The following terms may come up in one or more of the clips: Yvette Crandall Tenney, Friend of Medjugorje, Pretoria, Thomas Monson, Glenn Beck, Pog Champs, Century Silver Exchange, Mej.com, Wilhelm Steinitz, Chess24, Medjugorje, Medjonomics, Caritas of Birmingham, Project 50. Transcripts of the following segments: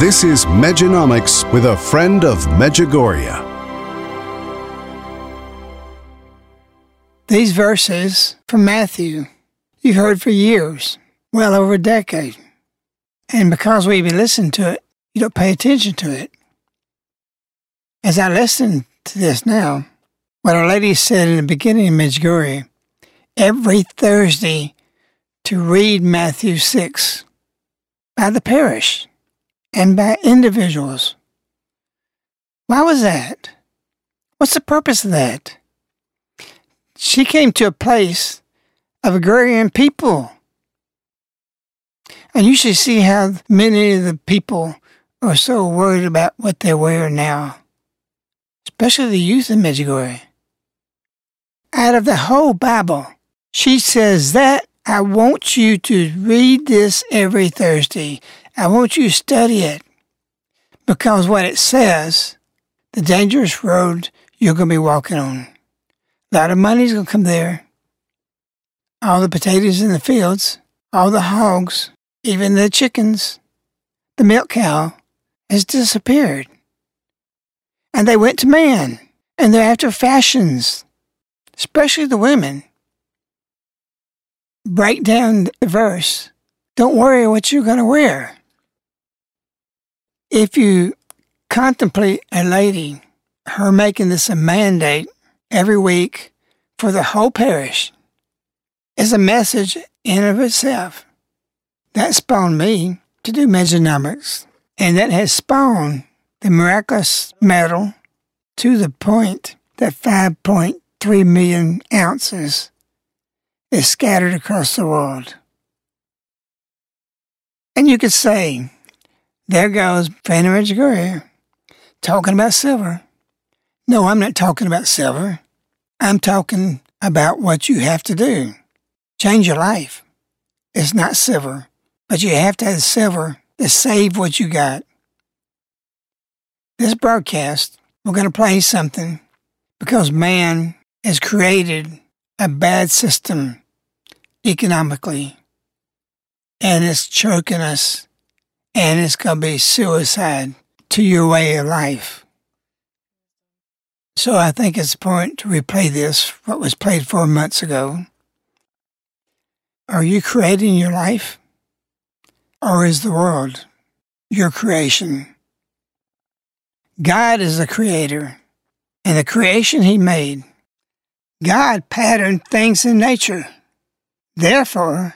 This is Medjonomics with a friend of Medjugorje. These verses from Matthew, you've heard for years, well over a decade. And because we even listen to it, you don't pay attention to it. As I listen to this now, what Our Lady said in the beginning of Medjugorje, every Thursday to read Matthew 6 by the parish and by individuals. Why was that? What's the purpose of that? She came to a place of agrarian people. And you should see how many of the people are so worried about what they wear now, especially the youth in Medjugorje. Out of the whole Bible, she says that I want you to read this every Thursday. I want you to study it, because what it says, the dangerous road you're going to be walking on. A lot of money's going to come there. All the potatoes in the fields, all the hogs, even the chickens, the milk cow has disappeared. And they went to man, and they're after fashions, especially the women. Break down the verse. Don't worry what you're going to wear. If you contemplate a lady, her making this a mandate every week for the whole parish is a message in of itself. That spawned me to do Medjonomics, and that has spawned the miraculous medal to the point that 5.3 million ounces is scattered across the world. And you could say, there goes Friend of Medjugorje talking about silver. No, I'm not talking about silver. I'm talking about what you have to do. Change your life. It's not silver, but you have to have silver to save what you got. This broadcast, we're going to play something because man has created a bad system economically and it's choking us, and it's going to be suicide to your way of life. So I think it's important to replay this, what was played 4 months ago. Are you creating your life? Or is the world your creation? God is the creator, and the creation he made. God patterned things in nature. Therefore,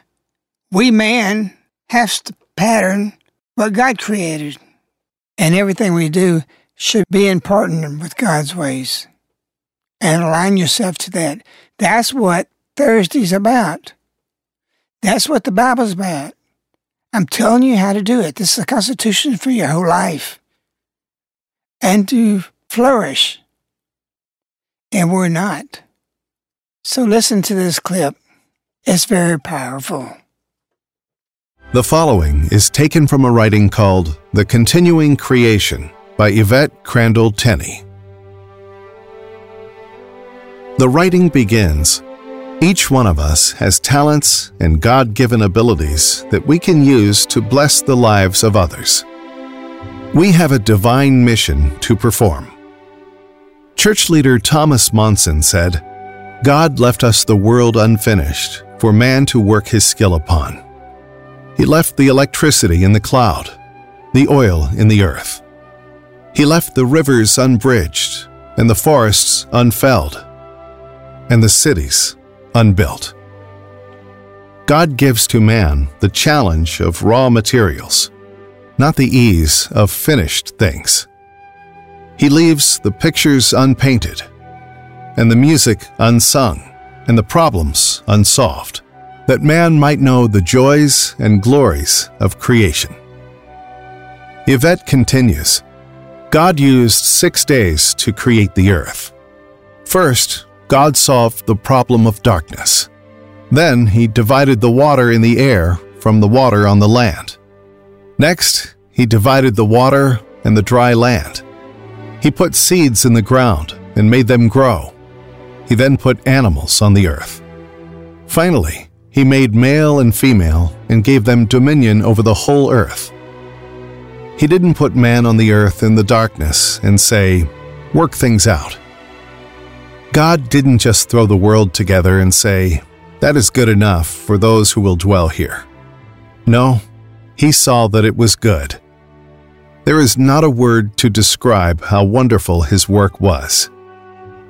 we man have to pattern what God created. And everything we do should be in partnership with God's ways. And align yourself to that. That's what Thursday's about. That's what the Bible's about. I'm telling you how to do it. This is a constitution for your whole life. And to flourish. And we're not. So listen to this clip. It's very powerful. The following is taken from a writing called The Continuing Creation by Yvette Crandall Tenney. The writing begins, each one of us has talents and God-given abilities that we can use to bless the lives of others. We have a divine mission to perform. Church leader Thomas Monson said, God left us the world unfinished for man to work his skill upon. He left the electricity in the cloud, the oil in the earth. He left the rivers unbridged and the forests unfelled and the cities unbuilt. God gives to man the challenge of raw materials, not the ease of finished things. He leaves the pictures unpainted, and the music unsung, and the problems unsolved, that man might know the joys and glories of creation. Yvette continues, God used 6 days to create the earth. First, God solved the problem of darkness. Then he divided the water in the air from the water on the land. Next, he divided the water and the dry land. He put seeds in the ground and made them grow. He then put animals on the earth. Finally, he made male and female and gave them dominion over the whole earth. He didn't put man on the earth in the darkness and say, work things out. God didn't just throw the world together and say, that is good enough for those who will dwell here. No, he saw that it was good. There is not a word to describe how wonderful his work was.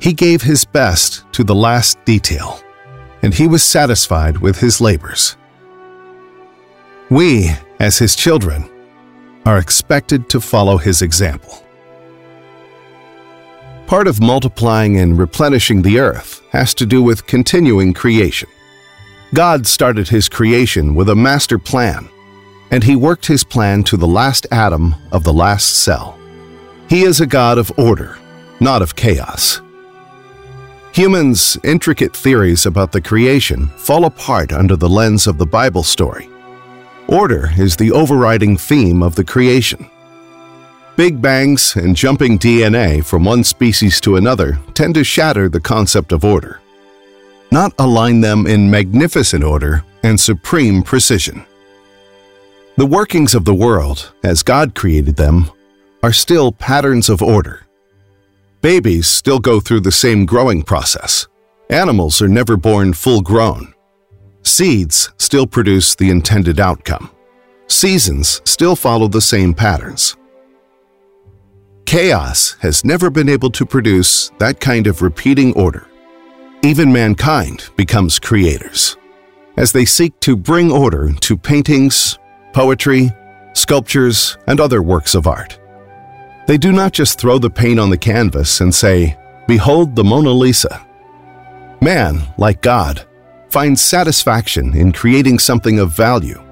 He gave his best to the last detail, and he was satisfied with his labors. We, as his children, are expected to follow his example. Part of multiplying and replenishing the earth has to do with continuing creation. God started his creation with a master plan, and he worked his plan to the last atom of the last cell. He is a God of order, not of chaos. Humans' intricate theories about the creation fall apart under the lens of the Bible story. Order is the overriding theme of the creation. Big bangs and jumping DNA from one species to another tend to shatter the concept of order. Not align them in magnificent order and supreme precision. The workings of the world, as God created them, are still patterns of order. Babies still go through the same growing process. Animals are never born full-grown. Seeds still produce the intended outcome. Seasons still follow the same patterns. Chaos has never been able to produce that kind of repeating order. Even mankind becomes creators, as they seek to bring order to paintings, poetry, sculptures, and other works of art. They do not just throw the paint on the canvas and say, "Behold the Mona Lisa." Man, like God, finds satisfaction in creating something of value,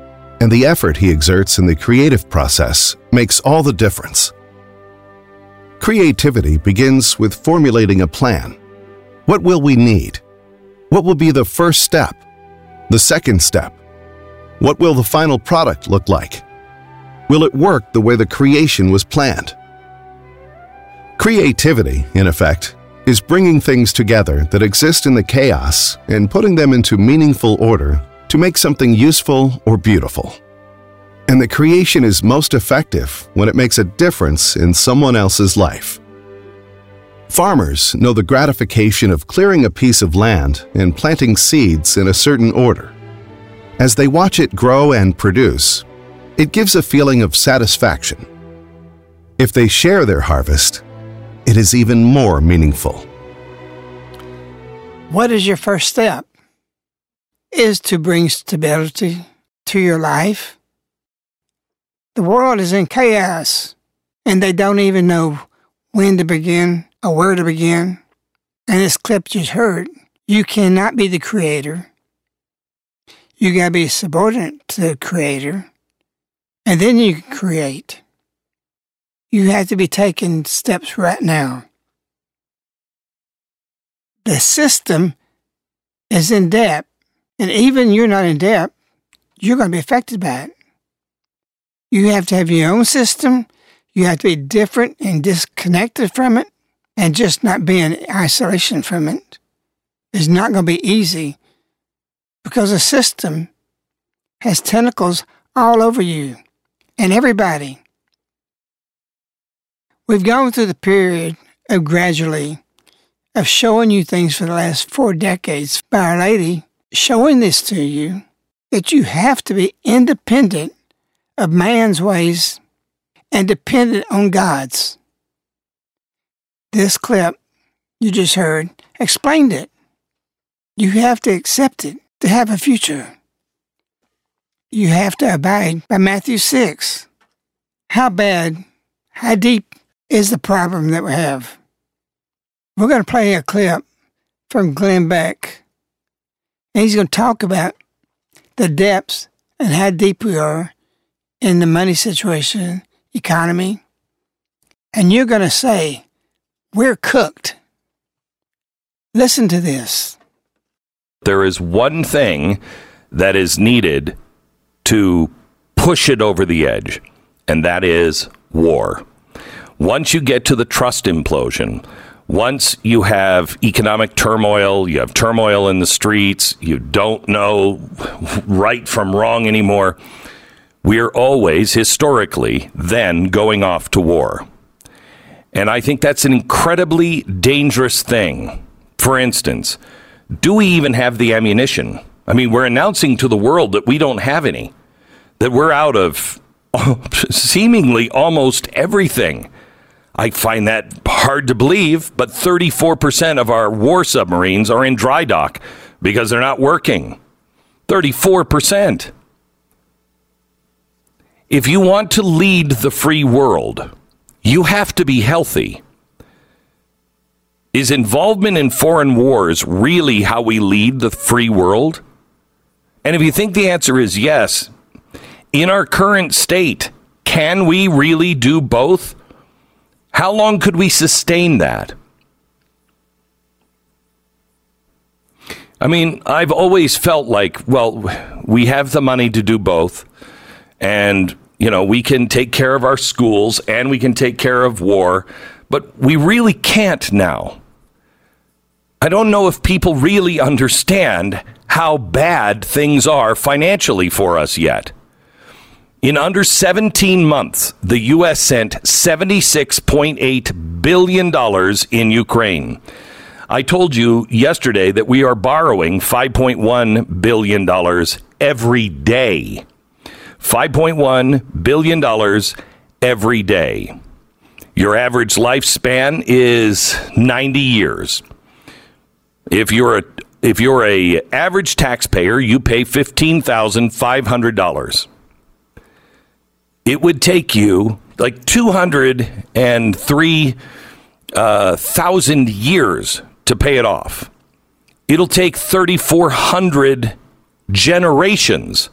and the effort he exerts in the creative process makes all the difference. Creativity begins with formulating a plan. What will we need? What will be the first step? The second step? What will the final product look like? Will it work the way the creation was planned? Creativity, in effect, is bringing things together that exist in the chaos and putting them into meaningful order to make something useful or beautiful. And the creation is most effective when it makes a difference in someone else's life. Farmers know the gratification of clearing a piece of land and planting seeds in a certain order. As they watch it grow and produce, it gives a feeling of satisfaction. If they share their harvest, it is even more meaningful. What is your first step? Is to bring stability to your life. The world is in chaos, and they don't even know when to begin or where to begin. And this clip just heard, you cannot be the creator. You got to be subordinate to the creator, and then you can create. You have to be taking steps right now. The system is in debt, and even you're not in debt, you're going to be affected by it. You have to have your own system. You have to be different and disconnected from it and just not be in isolation from it. It's not going to be easy because a system has tentacles all over you and everybody. We've gone through the period of gradually of showing you things for the last 4 decades by Our Lady showing this to you, that you have to be independent of man's ways and dependent on God's. This clip you just heard explained it. You have to accept it to have a future. You have to abide by Matthew 6. How bad, how deep is the problem that we have? We're going to play a clip from Glenn Beck, and he's going to talk about the depths and how deep we are in the money situation, economy. And you're going to say, we're cooked. Listen to this. There is one thing that is needed to push it over the edge, and that is war. Once you get to the trust implosion, once you have economic turmoil, you have turmoil in the streets, you don't know right from wrong anymore, we're always historically then going off to war. And I think that's an incredibly dangerous thing. For instance, do we even have the ammunition? I mean, we're announcing to the world that we don't have any, that we're out of seemingly almost everything. I find that hard to believe, but 34% of our war submarines are in dry dock because they're not working. 34%. If you want to lead the free world, you have to be healthy. Is involvement in foreign wars really how we lead the free world? And if you think the answer is yes, in our current state, can we really do both? How long could we sustain that? I mean, I've always felt like, well, we have the money to do both. And, you know, we can take care of our schools and we can take care of war, but we really can't now. I don't know if people really understand how bad things are financially for us yet. In under 17 months, the U.S. sent $76.8 billion in Ukraine. I told you yesterday that we are borrowing $5.1 billion every day. $5.1 billion every day. Your average lifespan is 90 years. If you're a average taxpayer, you pay $15,500. It would take you like 203,000 years to pay it off. It'll take 3,400 generations.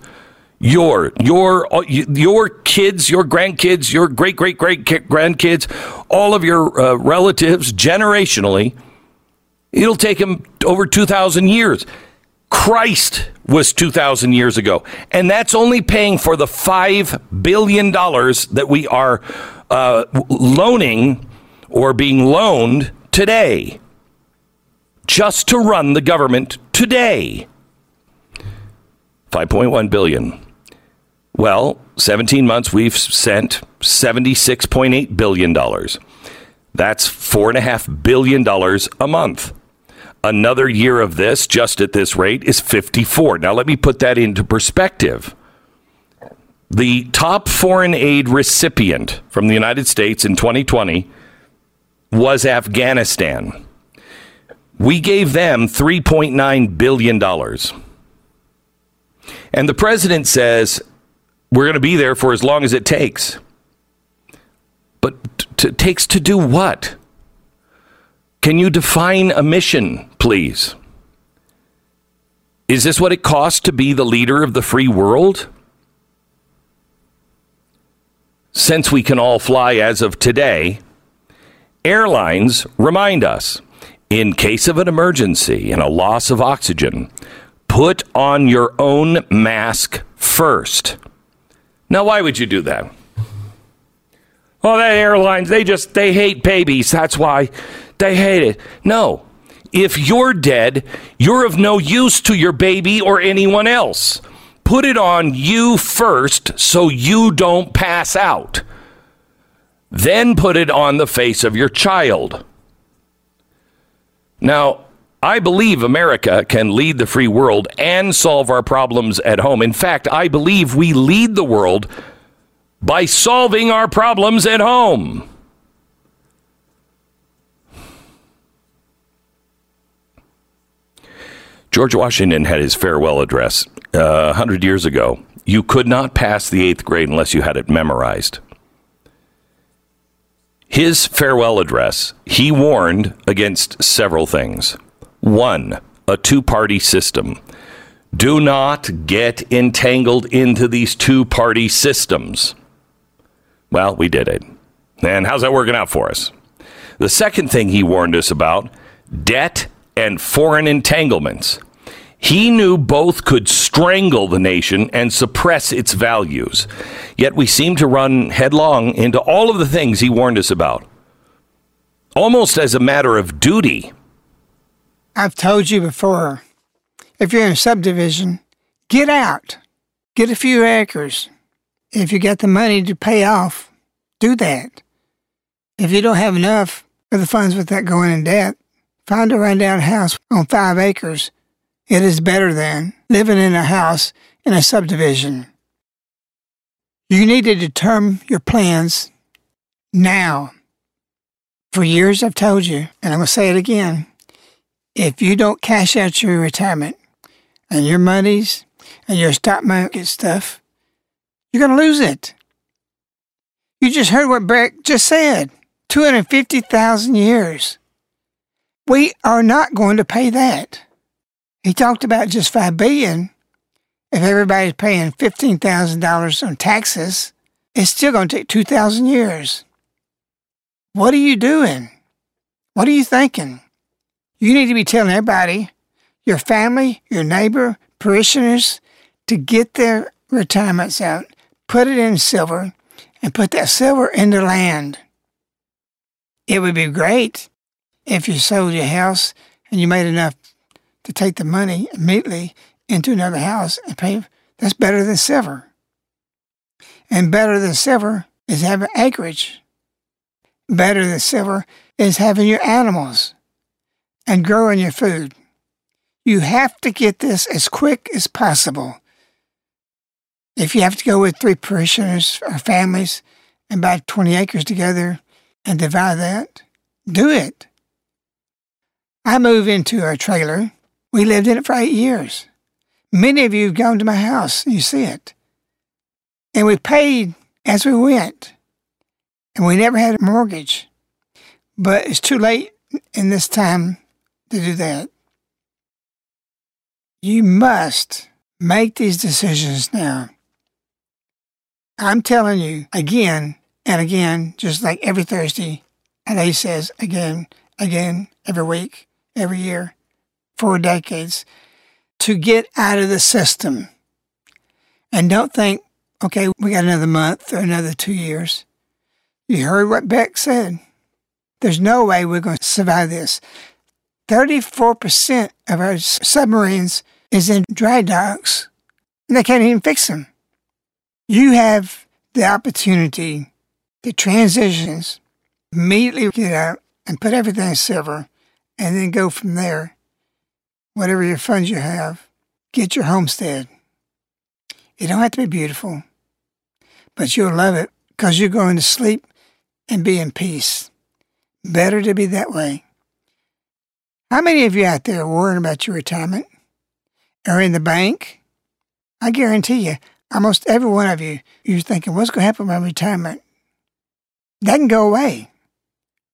Your kids, your grandkids, your great-great-great-grandkids, all of your relatives, generationally, it'll take them over 2,000 years. Christ was 2,000 years ago, and that's only paying for the $5 billion that we are loaning or being loaned today, just to run the government today. 5.1 billion. Well, 17 months, we've sent $76.8 billion. That's $4.5 billion a month. Another year of this, just at this rate, is 54. Now, let me put that into perspective. The top foreign aid recipient from the United States in 2020 was Afghanistan. We gave them $3.9 billion. And the president says, we're going to be there for as long as it takes. But takes to do what? Can you define a mission, please? Is this what it costs to be the leader of the free world? Since we can all fly as of today, airlines remind us, in case of an emergency and a loss of oxygen, put on your own mask first. Now, why would you do that? Oh, that airlines, they hate babies. That's why they hate it. No, if you're dead, you're of no use to your baby or anyone else. Put it on you first so you don't pass out. Then put it on the face of your child. Now, I believe America can lead the free world and solve our problems at home. In fact, I believe we lead the world by solving our problems at home. George Washington had his farewell address 100 years ago. You could not pass the 8th grade unless you had it memorized. His farewell address, he warned against several things. One, a two-party system. Do not get entangled into these two-party systems. Well, we did it. And how's that working out for us? The second thing he warned us about, debt and foreign entanglements. He knew both could strangle the nation and suppress its values. Yet we seem to run headlong into all of the things he warned us about, almost as a matter of duty. I've told you before, if you're in a subdivision, get out. Get a few acres. If you got the money to pay off, do that. If you don't have enough for the funds without going in debt, find a rundown house on 5 acres. It is better than living in a house in a subdivision. You need to determine your plans now. For years I've told you, and I'm going to say it again, if you don't cash out your retirement and your monies and your stock market stuff, you're going to lose it. You just heard what Beck just said, 250,000 years. We are not going to pay that. He talked about just $5 billion. If everybody's paying $15,000 on taxes, it's still going to take 2,000 years. What are you doing? What are you thinking? You need to be telling everybody, your family, your neighbor, parishioners, to get their retirements out, put it in silver, and put that silver in the land. It would be great if you sold your house and you made enough to take the money immediately into another house and pay. That's better than silver. And better than silver is having acreage. Better than silver is having your animals and growing your food. You have to get this as quick as possible. If you have to go with 3 parishioners or families and buy 20 acres together and divide that, do it. I moved into a trailer. We lived in it for 8 years. Many of you have gone to my house and you see it. And we paid as we went. And we never had a mortgage. But it's too late in this time to do that. You must make these decisions now. I'm telling you again and again, just like every Thursday, and he says again, every week, every year, for decades, to get out of the system. And don't think, okay, we got another month or another 2 years. You heard what Beck said. There's no way we're going to survive this. 34% of our submarines is in dry docks and they can't even fix them. You have the opportunity to transitions, immediately get out and put everything in silver, and then go from there, whatever your funds you have, get your homestead. It don't have to be beautiful, but you'll love it because you're going to sleep and be in peace. Better to be that way. How many of you out there are worrying about your retirement or in the bank? I guarantee you, almost every one of you, you're thinking, what's going to happen with my retirement? That can go away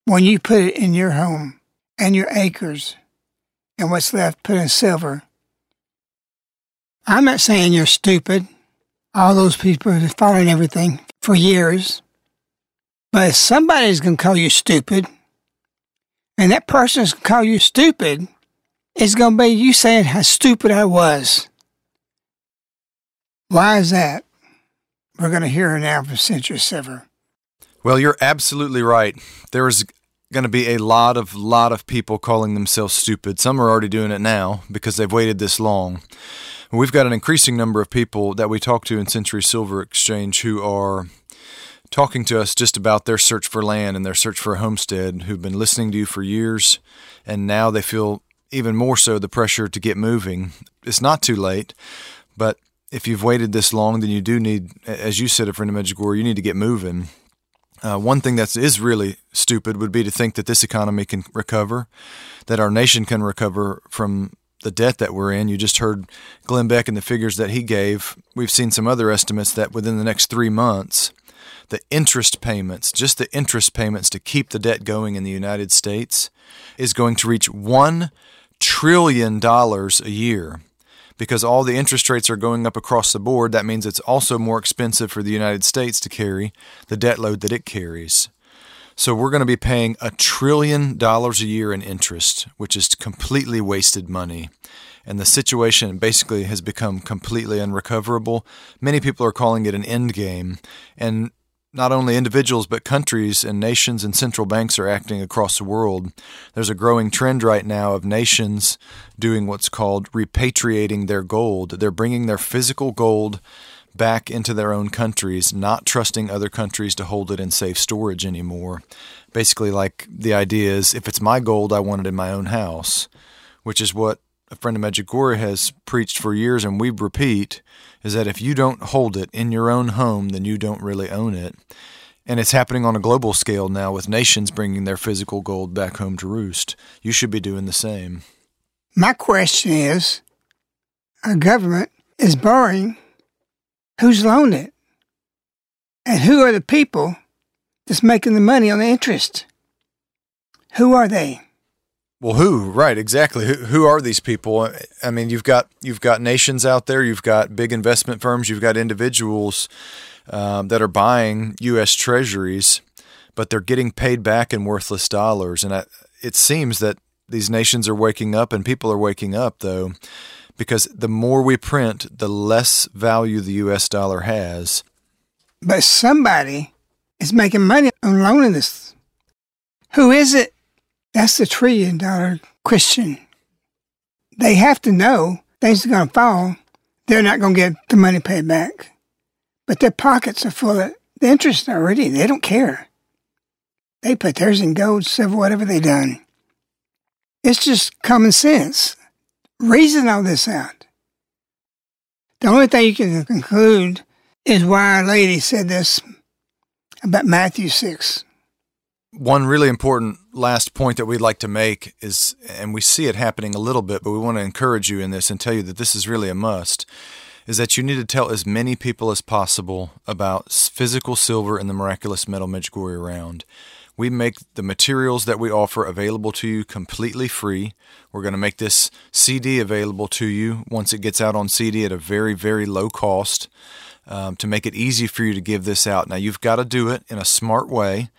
when you put it in your home and your acres and what's left put in silver. I'm not saying you're stupid. All those people have been following everything for years. But if somebody's going to call you stupid, and that person is going to call you stupid, it's going to be you saying how stupid I was. Why is that? We're going to hear now from Century Silver. Well, you're absolutely right. There is going to be a lot of people calling themselves stupid. Some are already doing it now because they've waited this long. We've got an increasing number of people that we talk to in Century Silver Exchange who are talking to us just about their search for land and their search for a homestead, who've been listening to you for years, and now they feel even more so the pressure to get moving. It's not too late, but if you've waited this long, then you do need, as you said, a friend of Medjugorje, you need to get moving. One thing that is really stupid would be to think that this economy can recover, that our nation can recover from the debt that we're in. You just heard Glenn Beck and the figures that he gave. We've seen some other estimates that within the next 3 months, the interest payments, just the interest payments to keep the debt going in the United States is going to reach $1 trillion a year. Because all the interest rates are going up across the board, that means it's also more expensive for the United States to carry the debt load that it carries. So we're going to be paying $1 trillion a year in interest, which is completely wasted money. And the situation basically has become completely unrecoverable. Many people are calling it an end game. And not only individuals, but countries and nations and central banks are acting across the world. There's a growing trend right now of nations doing what's called repatriating their gold. They're bringing their physical gold back into their own countries, not trusting other countries to hold it in safe storage anymore. Basically, like, the idea is, if it's my gold, I want it in my own house, which is what a friend of Medjugorje has preached for years, and we repeat, is that if you don't hold it in your own home, then you don't really own it. And it's happening on a global scale now with nations bringing their physical gold back home to roost. You should be doing the same. My question is, our government is borrowing. Who's loaned it? And who are the people that's making the money on the interest? Who are they? Well, who? Right, exactly. Who are these people? I mean, you've got nations out there, you've got big investment firms, you've got individuals that are buying U.S. treasuries, but they're getting paid back in worthless dollars. And it seems that these nations are waking up and people are waking up, though, because the more we print, the less value the U.S. dollar has. But somebody is making money on loaning this. Who is it? That's the $1 trillion question. They have to know things are going to fall. They're not going to get the money paid back. But their pockets are full of the interest already. They don't care. They put theirs in gold, silver, whatever they done. It's just common sense. Reason all this out. The only thing you can conclude is why Our Lady said this about Matthew 6. One really important last point that we'd like to make is, and we see it happening a little bit, but we want to encourage you in this and tell you that this is really a must, is that you need to tell as many people as possible about physical silver and the miraculous metal Medjugorje round. We make the materials that we offer available to you completely free. We're going to make this CD available to you once it gets out on CD at a very, very low cost to make it easy for you to give this out. Now, you've got to do it in a smart way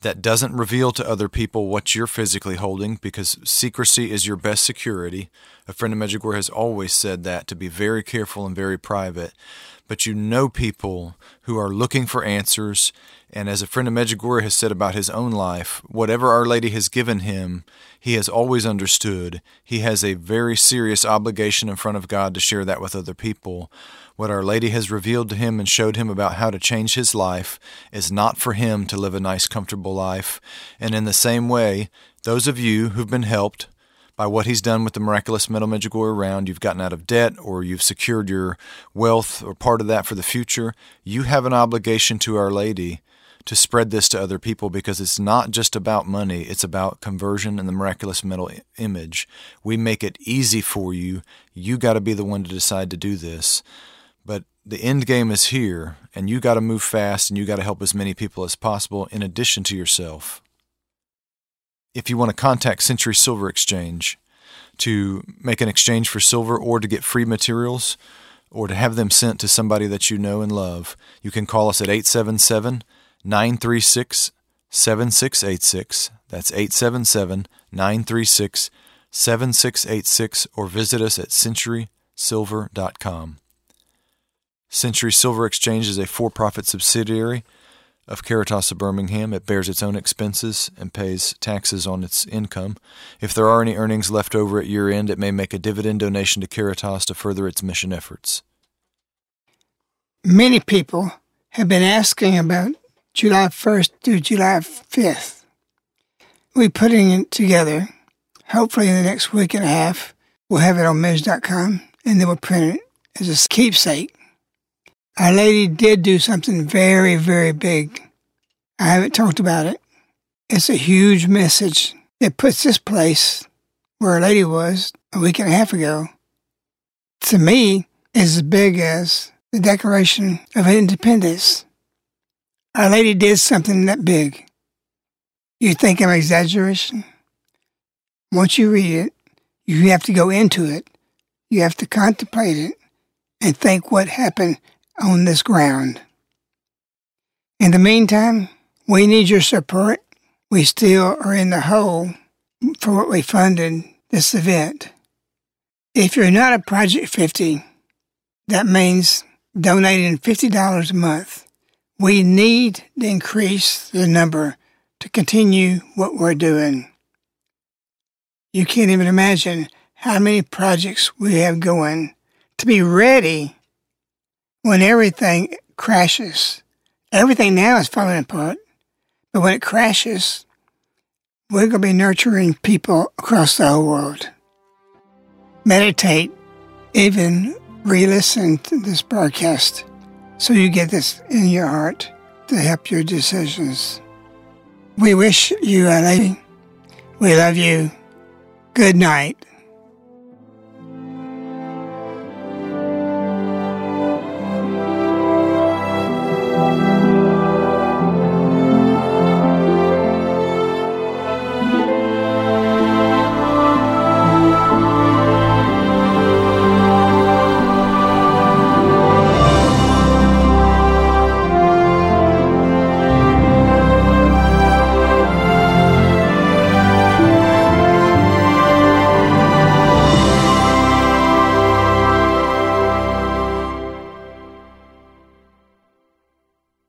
that doesn't reveal to other people what you're physically holding, because secrecy is your best security. A friend of Medjugorje has always said that, to be very careful and very private. But you know people who are looking for answers, and as a friend of Medjugorje has said about his own life, whatever Our Lady has given him, he has always understood. He has a very serious obligation in front of God to share that with other people. What Our Lady has revealed to him and showed him about how to change his life is not for him to live a nice, comfortable life. And in the same way, those of you who've been helped by what he's done with the miraculous metal Medjugorje round, you've gotten out of debt or you've secured your wealth or part of that for the future, you have an obligation to Our Lady to spread this to other people, because it's not just about money, it's about conversion and the miraculous metal image. We make it easy for you. You got to be the one to decide to do this. But the end game is here, and you got to move fast, and you got to help as many people as possible in addition to yourself. If you want to contact Century Silver Exchange to make an exchange for silver or to get free materials or to have them sent to somebody that you know and love, you can call us at 877-936-7686. That's 877-936-7686, or visit us at centurysilver.com. Century Silver Exchange is a for-profit subsidiary of Caritas of Birmingham. It bears its own expenses and pays taxes on its income. If there are any earnings left over at year end, it may make a dividend donation to Caritas to further its mission efforts. Many people have been asking about July 1st through July 5th. We're putting it together. Hopefully in the next week and a half, we'll have it on Mej.com, and then we'll print it as a keepsake. Our Lady did do something very, very big. I haven't talked about it. It's a huge message that puts this place where Our Lady was a week and a half ago, to me, is as big as the Declaration of Independence. Our Lady did something that big. You think I'm exaggeration? Once you read it, you have to go into it. You have to contemplate it and think what happened on this ground. In the meantime, we need your support. We still are in the hole for what we funded this event. If you're not a Project 50, that means donating $50 a month. We need to increase the number to continue what we're doing. You can't even imagine how many projects we have going to be ready when everything crashes. Everything now is falling apart, but when it crashes, we're going to be nurturing people across the whole world. Meditate, even re-listen to this broadcast, so you get this in your heart to help your decisions. We wish you, Our Lady, we love you. Good night.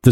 The